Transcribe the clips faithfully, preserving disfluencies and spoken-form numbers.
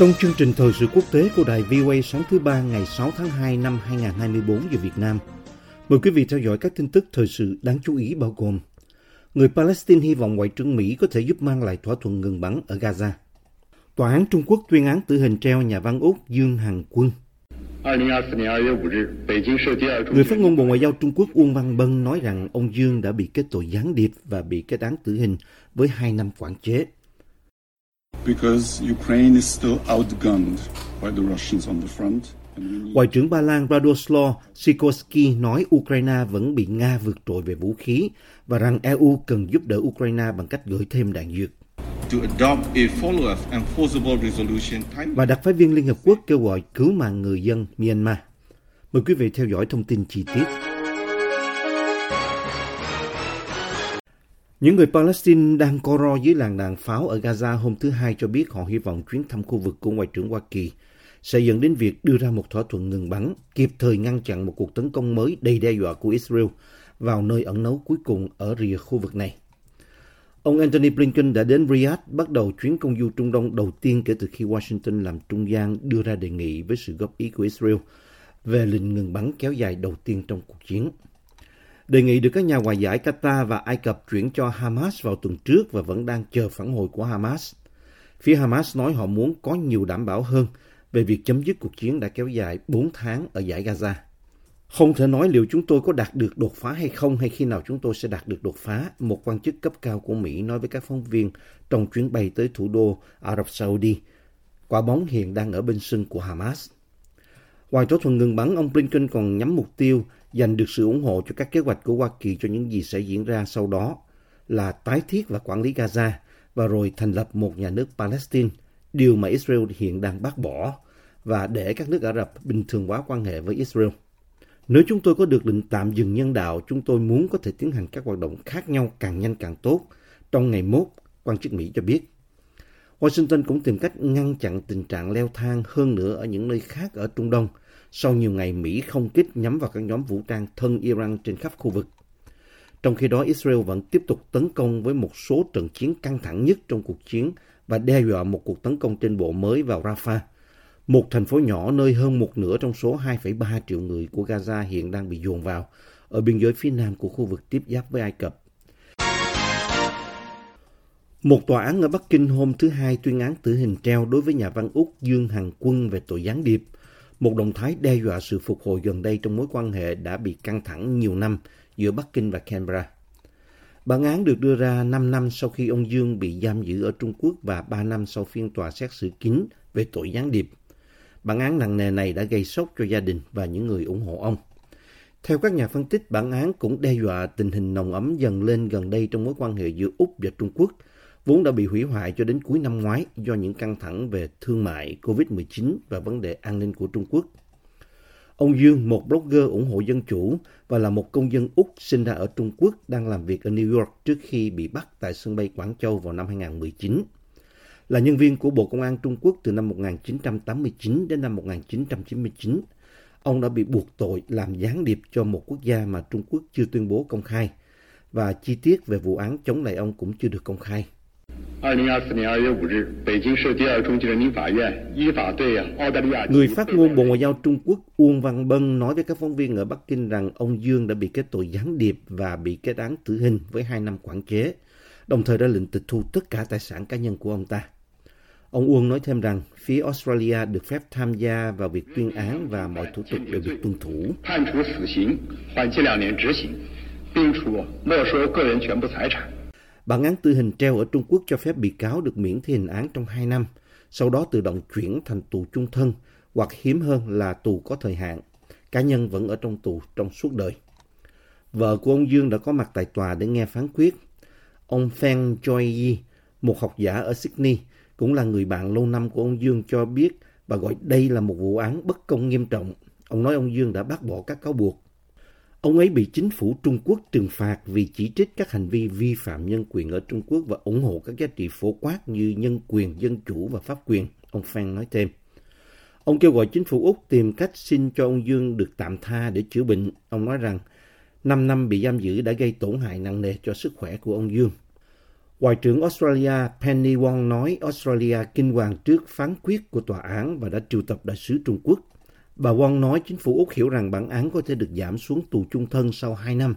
Trong chương trình thời sự quốc tế của đài vê o a sáng thứ ba ngày sáu tháng hai năm hai không hai tư giờ Việt Nam, mời quý vị theo dõi các tin tức thời sự đáng chú ý bao gồm: người Palestine hy vọng Ngoại trưởng Mỹ có thể giúp mang lại thỏa thuận ngừng bắn ở Gaza. Tòa án Trung Quốc tuyên án tử hình treo nhà văn Úc Dương Hằng Quân. Người phát ngôn Bộ Ngoại giao Trung Quốc Uông Văn Bân nói rằng ông Dương đã bị kết tội gián điệp và bị kết án tử hình với hai năm quản chế. Because Ukraine is still outgunned by the Russians on the front. Ngoại trưởng Ba Lan Radoslaw Sikorsky nói Ukraine vẫn bị Nga vượt trội về vũ khí và rằng e u cần giúp đỡ Ukraine bằng cách gửi thêm đạn dược. Và đặc phái viên Liên Hợp Quốc kêu gọi cứu mạng người dân Myanmar. Mời quý vị theo dõi thông tin chi tiết. Những người Palestine đang co ro dưới làn đạn pháo ở Gaza hôm thứ Hai cho biết họ hy vọng chuyến thăm khu vực của Ngoại trưởng Hoa Kỳ sẽ dẫn đến việc đưa ra một thỏa thuận ngừng bắn, kịp thời ngăn chặn một cuộc tấn công mới đầy đe dọa của Israel vào nơi ẩn náu cuối cùng ở rìa khu vực này. Ông Anthony Blinken đã đến Riyadh bắt đầu chuyến công du Trung Đông đầu tiên kể từ khi Washington làm trung gian đưa ra đề nghị với sự góp ý của Israel về lệnh ngừng bắn kéo dài đầu tiên trong cuộc chiến. Đề nghị được các nhà hòa giải Qatar và Ai Cập chuyển cho Hamas vào tuần trước và vẫn đang chờ phản hồi của Hamas. Phía Hamas nói họ muốn có nhiều đảm bảo hơn về việc chấm dứt cuộc chiến đã kéo dài bốn tháng ở dải Gaza. Không thể nói liệu chúng tôi có đạt được đột phá hay không hay khi nào chúng tôi sẽ đạt được đột phá, một quan chức cấp cao của Mỹ nói với các phóng viên trong chuyến bay tới thủ đô Ả Rập Saudi. Quả bóng hiện đang ở bên sân của Hamas. Ngoài thỏa thuận ngừng bắn, ông Blinken còn nhắm mục tiêu dành được sự ủng hộ cho các kế hoạch của Hoa Kỳ cho những gì sẽ diễn ra sau đó là tái thiết và quản lý Gaza và rồi thành lập một nhà nước Palestine, điều mà Israel hiện đang bác bỏ, và để các nước Ả Rập bình thường hóa quan hệ với Israel. Nếu chúng tôi có được lệnh tạm dừng nhân đạo, chúng tôi muốn có thể tiến hành các hoạt động khác nhau càng nhanh càng tốt trong ngày mốt, quan chức Mỹ cho biết. Washington cũng tìm cách ngăn chặn tình trạng leo thang hơn nữa ở những nơi khác ở Trung Đông, sau nhiều ngày Mỹ không kích nhắm vào các nhóm vũ trang thân Iran trên khắp khu vực. Trong khi đó, Israel vẫn tiếp tục tấn công với một số trận chiến căng thẳng nhất trong cuộc chiến và đe dọa một cuộc tấn công trên bộ mới vào Rafah, một thành phố nhỏ nơi hơn một nửa trong số hai phẩy ba triệu người của Gaza hiện đang bị dồn vào, ở biên giới phía nam của khu vực tiếp giáp với Ai Cập. Một tòa án ở Bắc Kinh hôm thứ Hai tuyên án tử hình treo đối với nhà văn Úc Dương Hằng Quân về tội gián điệp, một động thái đe dọa sự phục hồi gần đây trong mối quan hệ đã bị căng thẳng nhiều năm giữa Bắc Kinh và Canberra. Bản án được đưa ra năm năm sau khi ông Dương bị giam giữ ở Trung Quốc và ba năm sau phiên tòa xét xử kín về tội gián điệp. Bản án nặng nề này đã gây sốc cho gia đình và những người ủng hộ ông. Theo các nhà phân tích, bản án cũng đe dọa tình hình nồng ấm dần lên gần đây trong mối quan hệ giữa Úc và Trung Quốc, vốn đã bị hủy hoại cho đến cuối năm ngoái do những căng thẳng về thương mại, covid mười chín và vấn đề an ninh của Trung Quốc. Ông Dương, một blogger ủng hộ dân chủ và là một công dân Úc sinh ra ở Trung Quốc, đang làm việc ở New York trước khi bị bắt tại sân bay Quảng Châu vào năm hai không một chín. Là nhân viên của Bộ Công an Trung Quốc từ năm một nghìn chín trăm tám mươi chín đến năm một nghìn chín trăm chín mươi chín, ông đã bị buộc tội làm gián điệp cho một quốc gia mà Trung Quốc chưa tuyên bố công khai, và chi tiết về vụ án chống lại ông cũng chưa được công khai. Người phát ngôn Bộ Ngoại giao Trung Quốc Uông Văn Bân nói với các phóng viên ở Bắc Kinh rằng ông Dương đã bị kết tội gián điệp và bị kết án tử hình với hai năm quản chế, đồng thời ra lệnh tịch thu tất cả tài sản cá nhân của ông ta. Ông Uông nói thêm rằng phía Australia được phép tham gia vào việc tuyên án và mọi thủ tục đều được tuân thủ. Bản án tử hình treo ở Trung Quốc cho phép bị cáo được miễn thi hành án trong hai năm, sau đó tự động chuyển thành tù chung thân hoặc hiếm hơn là tù có thời hạn. Cá nhân vẫn ở trong tù trong suốt đời. Vợ của ông Dương đã có mặt tại tòa để nghe phán quyết. Ông Feng Joyi, một học giả ở Sydney, cũng là người bạn lâu năm của ông Dương, cho biết và gọi đây là một vụ án bất công nghiêm trọng. Ông nói ông Dương đã bác bỏ các cáo buộc. Ông ấy bị chính phủ Trung Quốc trừng phạt vì chỉ trích các hành vi vi phạm nhân quyền ở Trung Quốc và ủng hộ các giá trị phổ quát như nhân quyền, dân chủ và pháp quyền, ông Feng nói thêm. Ông kêu gọi chính phủ Úc tìm cách xin cho ông Dương được tạm tha để chữa bệnh. Ông nói rằng năm năm bị giam giữ đã gây tổn hại nặng nề cho sức khỏe của ông Dương. Ngoại trưởng Australia Penny Wong nói Australia kinh hoàng trước phán quyết của tòa án và đã triệu tập đại sứ Trung Quốc. Bà Wong nói chính phủ Úc hiểu rằng bản án có thể được giảm xuống tù chung thân sau hai năm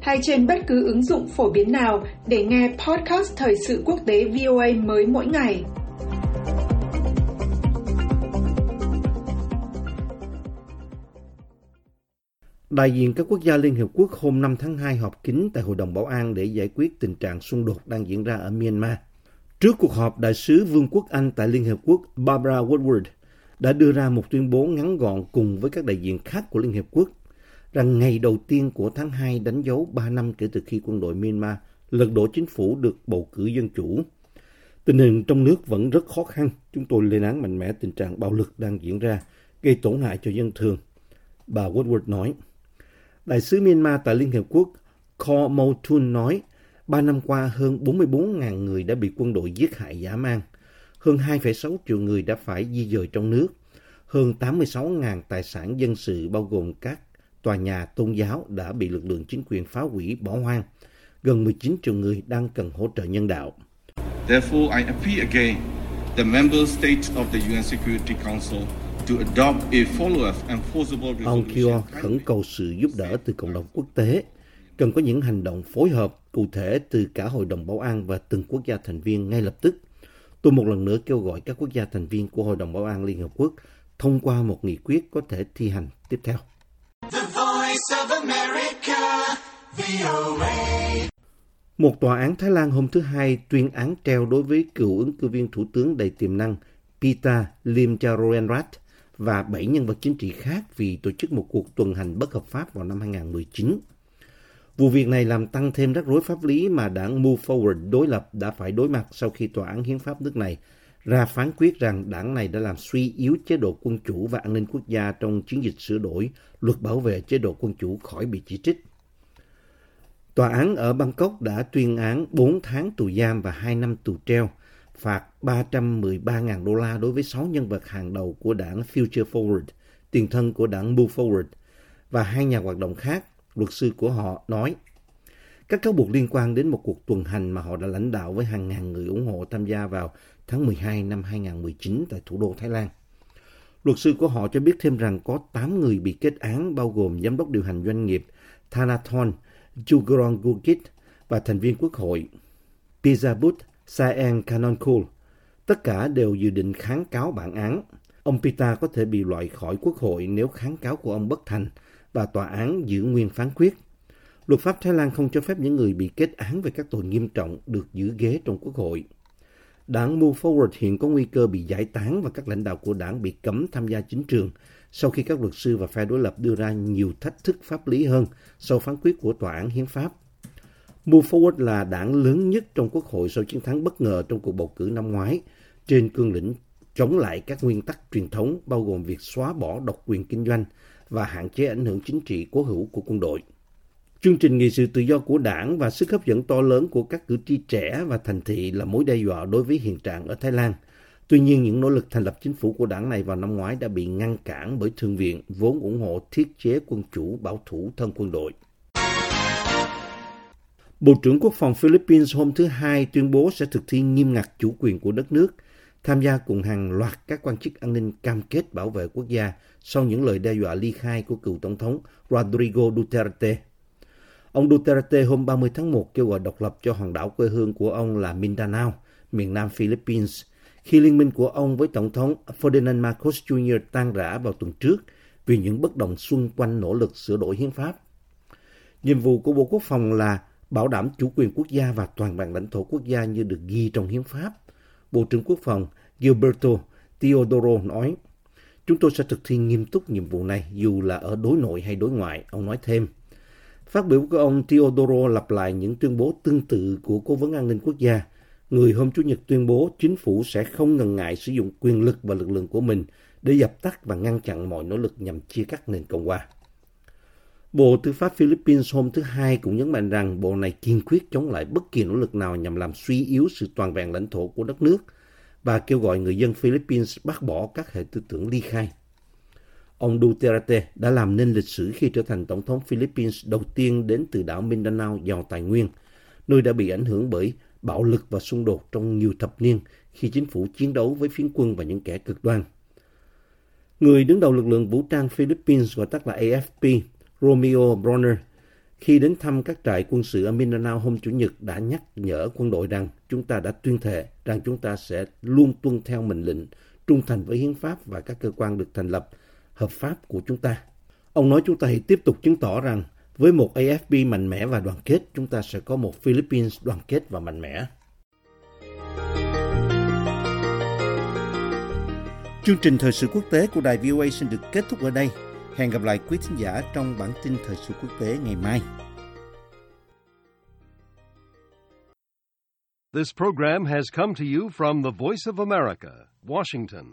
hay trên bất cứ ứng dụng phổ biến nào để nghe podcast Thời sự quốc tế vê o a mới mỗi ngày. Đại diện các quốc gia Liên Hiệp Quốc hôm năm tháng hai họp kín tại Hội đồng Bảo an để giải quyết tình trạng xung đột đang diễn ra ở Myanmar. Trước cuộc họp, đại sứ Vương quốc Anh tại Liên Hiệp Quốc Barbara Woodward đã đưa ra một tuyên bố ngắn gọn cùng với các đại diện khác của Liên Hiệp Quốc rằng ngày đầu tiên của tháng hai đánh dấu ba năm kể từ khi quân đội Myanmar lật đổ chính phủ được bầu cử dân chủ. Tình hình trong nước vẫn rất khó khăn. Chúng tôi lên án mạnh mẽ tình trạng bạo lực đang diễn ra, gây tổn hại cho dân thường, bà Woodward nói. Đại sứ Myanmar tại Liên Hiệp Quốc Kyaw Moe Tun nói, Ba năm qua, hơn bốn mươi bốn nghìn người đã bị quân đội giết hại dã man, hơn hai phẩy sáu triệu người đã phải di dời trong nước, hơn tám mươi sáu nghìn tài sản dân sự bao gồm các tòa nhà tôn giáo đã bị lực lượng chính quyền phá hủy bỏ hoang, gần mười chín triệu người đang cần hỗ trợ nhân đạo. Therefore, I appeal again the member states of the u en Security Council to adopt a follow-up enforceable resolution. Ông Kyaw khẩn cầu sự giúp đỡ từ cộng đồng quốc tế, cần có những hành động phối hợp cụ thể từ cả Hội đồng Bảo an và từng quốc gia thành viên ngay lập tức. Tôi một lần nữa kêu gọi các quốc gia thành viên của Hội đồng Bảo an Liên Hợp Quốc thông qua một nghị quyết có thể thi hành tiếp theo. Một tòa án Thái Lan hôm thứ Hai tuyên án treo đối với cựu ứng cử viên thủ tướng đầy tiềm năng Pita Limjaroenrat và bảy nhân vật chính trị khác vì tổ chức một cuộc tuần hành bất hợp pháp vào năm hai không một chín. Vụ việc này làm tăng thêm rắc rối pháp lý mà đảng Move Forward đối lập đã phải đối mặt sau khi tòa án hiến pháp nước này ra phán quyết rằng đảng này đã làm suy yếu chế độ quân chủ và an ninh quốc gia trong chiến dịch sửa đổi luật bảo vệ chế độ quân chủ khỏi bị chỉ trích. Tòa án ở Bangkok đã tuyên án bốn tháng tù giam và hai năm tù treo, phạt ba trăm mười ba nghìn đô la đối với sáu nhân vật hàng đầu của đảng Future Forward, tiền thân của đảng Move Forward, và hai nhà hoạt động khác. Luật sư của họ nói, các cáo buộc liên quan đến một cuộc tuần hành mà họ đã lãnh đạo với hàng ngàn người ủng hộ tham gia vào tháng mười hai năm hai không một chín tại thủ đô Thái Lan. Luật sư của họ cho biết thêm rằng có tám người bị kết án, bao gồm giám đốc điều hành doanh nghiệp Thanathorn Chugrongkulkit và thành viên quốc hội Pisa Bud Saengkanonkul, Tất cả đều dự định kháng cáo bản án. Ông Pita có thể bị loại khỏi quốc hội nếu kháng cáo của ông bất thành và tòa án giữ nguyên phán quyết. Luật pháp Thái Lan không cho phép những người bị kết án về các tội nghiêm trọng được giữ ghế trong quốc hội. Đảng Move Forward hiện có nguy cơ bị giải tán và các lãnh đạo của đảng bị cấm tham gia chính trường sau khi các luật sư và phe đối lập đưa ra nhiều thách thức pháp lý hơn sau phán quyết của tòa án hiến pháp. Move Forward là đảng lớn nhất trong quốc hội sau chiến thắng bất ngờ trong cuộc bầu cử năm ngoái trên cương lĩnh chống lại các nguyên tắc truyền thống bao gồm việc xóa bỏ độc quyền kinh doanh và hạn chế ảnh hưởng chính trị cố hữu của quân đội. Chương trình nghị sự tự do của đảng và sức hấp dẫn to lớn của các cử tri trẻ và thành thị là mối đe dọa đối với hiện trạng ở Thái Lan. Tuy nhiên, những nỗ lực thành lập chính phủ của đảng này vào năm ngoái đã bị ngăn cản bởi Thượng viện vốn ủng hộ thiết chế quân chủ bảo thủ thân quân đội. Bộ trưởng Quốc phòng Philippines hôm thứ Hai tuyên bố sẽ thực thi nghiêm ngặt chủ quyền của đất nước, tham gia cùng hàng loạt các quan chức an ninh cam kết bảo vệ quốc gia sau những lời đe dọa ly khai của cựu Tổng thống Rodrigo Duterte. Ông Duterte hôm ba mươi tháng một kêu gọi độc lập cho hòn đảo quê hương của ông là Mindanao, miền nam Philippines, khi liên minh của ông với Tổng thống Ferdinand Marcos Junior tan rã vào tuần trước vì những bất đồng xung quanh nỗ lực sửa đổi hiến pháp. Nhiệm vụ của Bộ Quốc phòng là bảo đảm chủ quyền quốc gia và toàn vẹn lãnh thổ quốc gia như được ghi trong hiến pháp. Bộ trưởng Quốc phòng Gilberto Teodoro nói, "Chúng tôi sẽ thực thi nghiêm túc nhiệm vụ này dù là ở đối nội hay đối ngoại," ông nói thêm. Phát biểu của ông Teodoro lặp lại những tuyên bố tương tự của Cố vấn An ninh Quốc gia, người hôm Chủ nhật tuyên bố chính phủ sẽ không ngần ngại sử dụng quyền lực và lực lượng của mình để dập tắt và ngăn chặn mọi nỗ lực nhằm chia cắt nền Cộng hòa. Bộ Tư pháp Philippines hôm thứ Hai cũng nhấn mạnh rằng bộ này kiên quyết chống lại bất kỳ nỗ lực nào nhằm làm suy yếu sự toàn vẹn lãnh thổ của đất nước và kêu gọi người dân Philippines bác bỏ các hệ tư tưởng ly khai. Ông Duterte đã làm nên lịch sử khi trở thành Tổng thống Philippines đầu tiên đến từ đảo Mindanao giàu tài nguyên, nơi đã bị ảnh hưởng bởi bạo lực và xung đột trong nhiều thập niên khi chính phủ chiến đấu với phiến quân và những kẻ cực đoan. Người đứng đầu lực lượng vũ trang Philippines, gọi tắt là A F P, Romeo Bronner, khi đến thăm các trại quân sự ở Mindanao hôm Chủ nhật đã nhắc nhở quân đội rằng chúng ta đã tuyên thệ rằng chúng ta sẽ luôn tuân theo mệnh lệnh, trung thành với hiến pháp và các cơ quan được thành lập hợp pháp của chúng ta. Ông nói chúng ta hãy tiếp tục chứng tỏ rằng với một A F P mạnh mẽ và đoàn kết, chúng ta sẽ có một Philippines đoàn kết và mạnh mẽ. Chương trình thời sự quốc tế của đài vê o a xin được kết thúc ở đây. Hẹn gặp lại quý thính giả trong bản tin thời sự quốc tế ngày mai. This program has come to you from the Voice of America, Washington.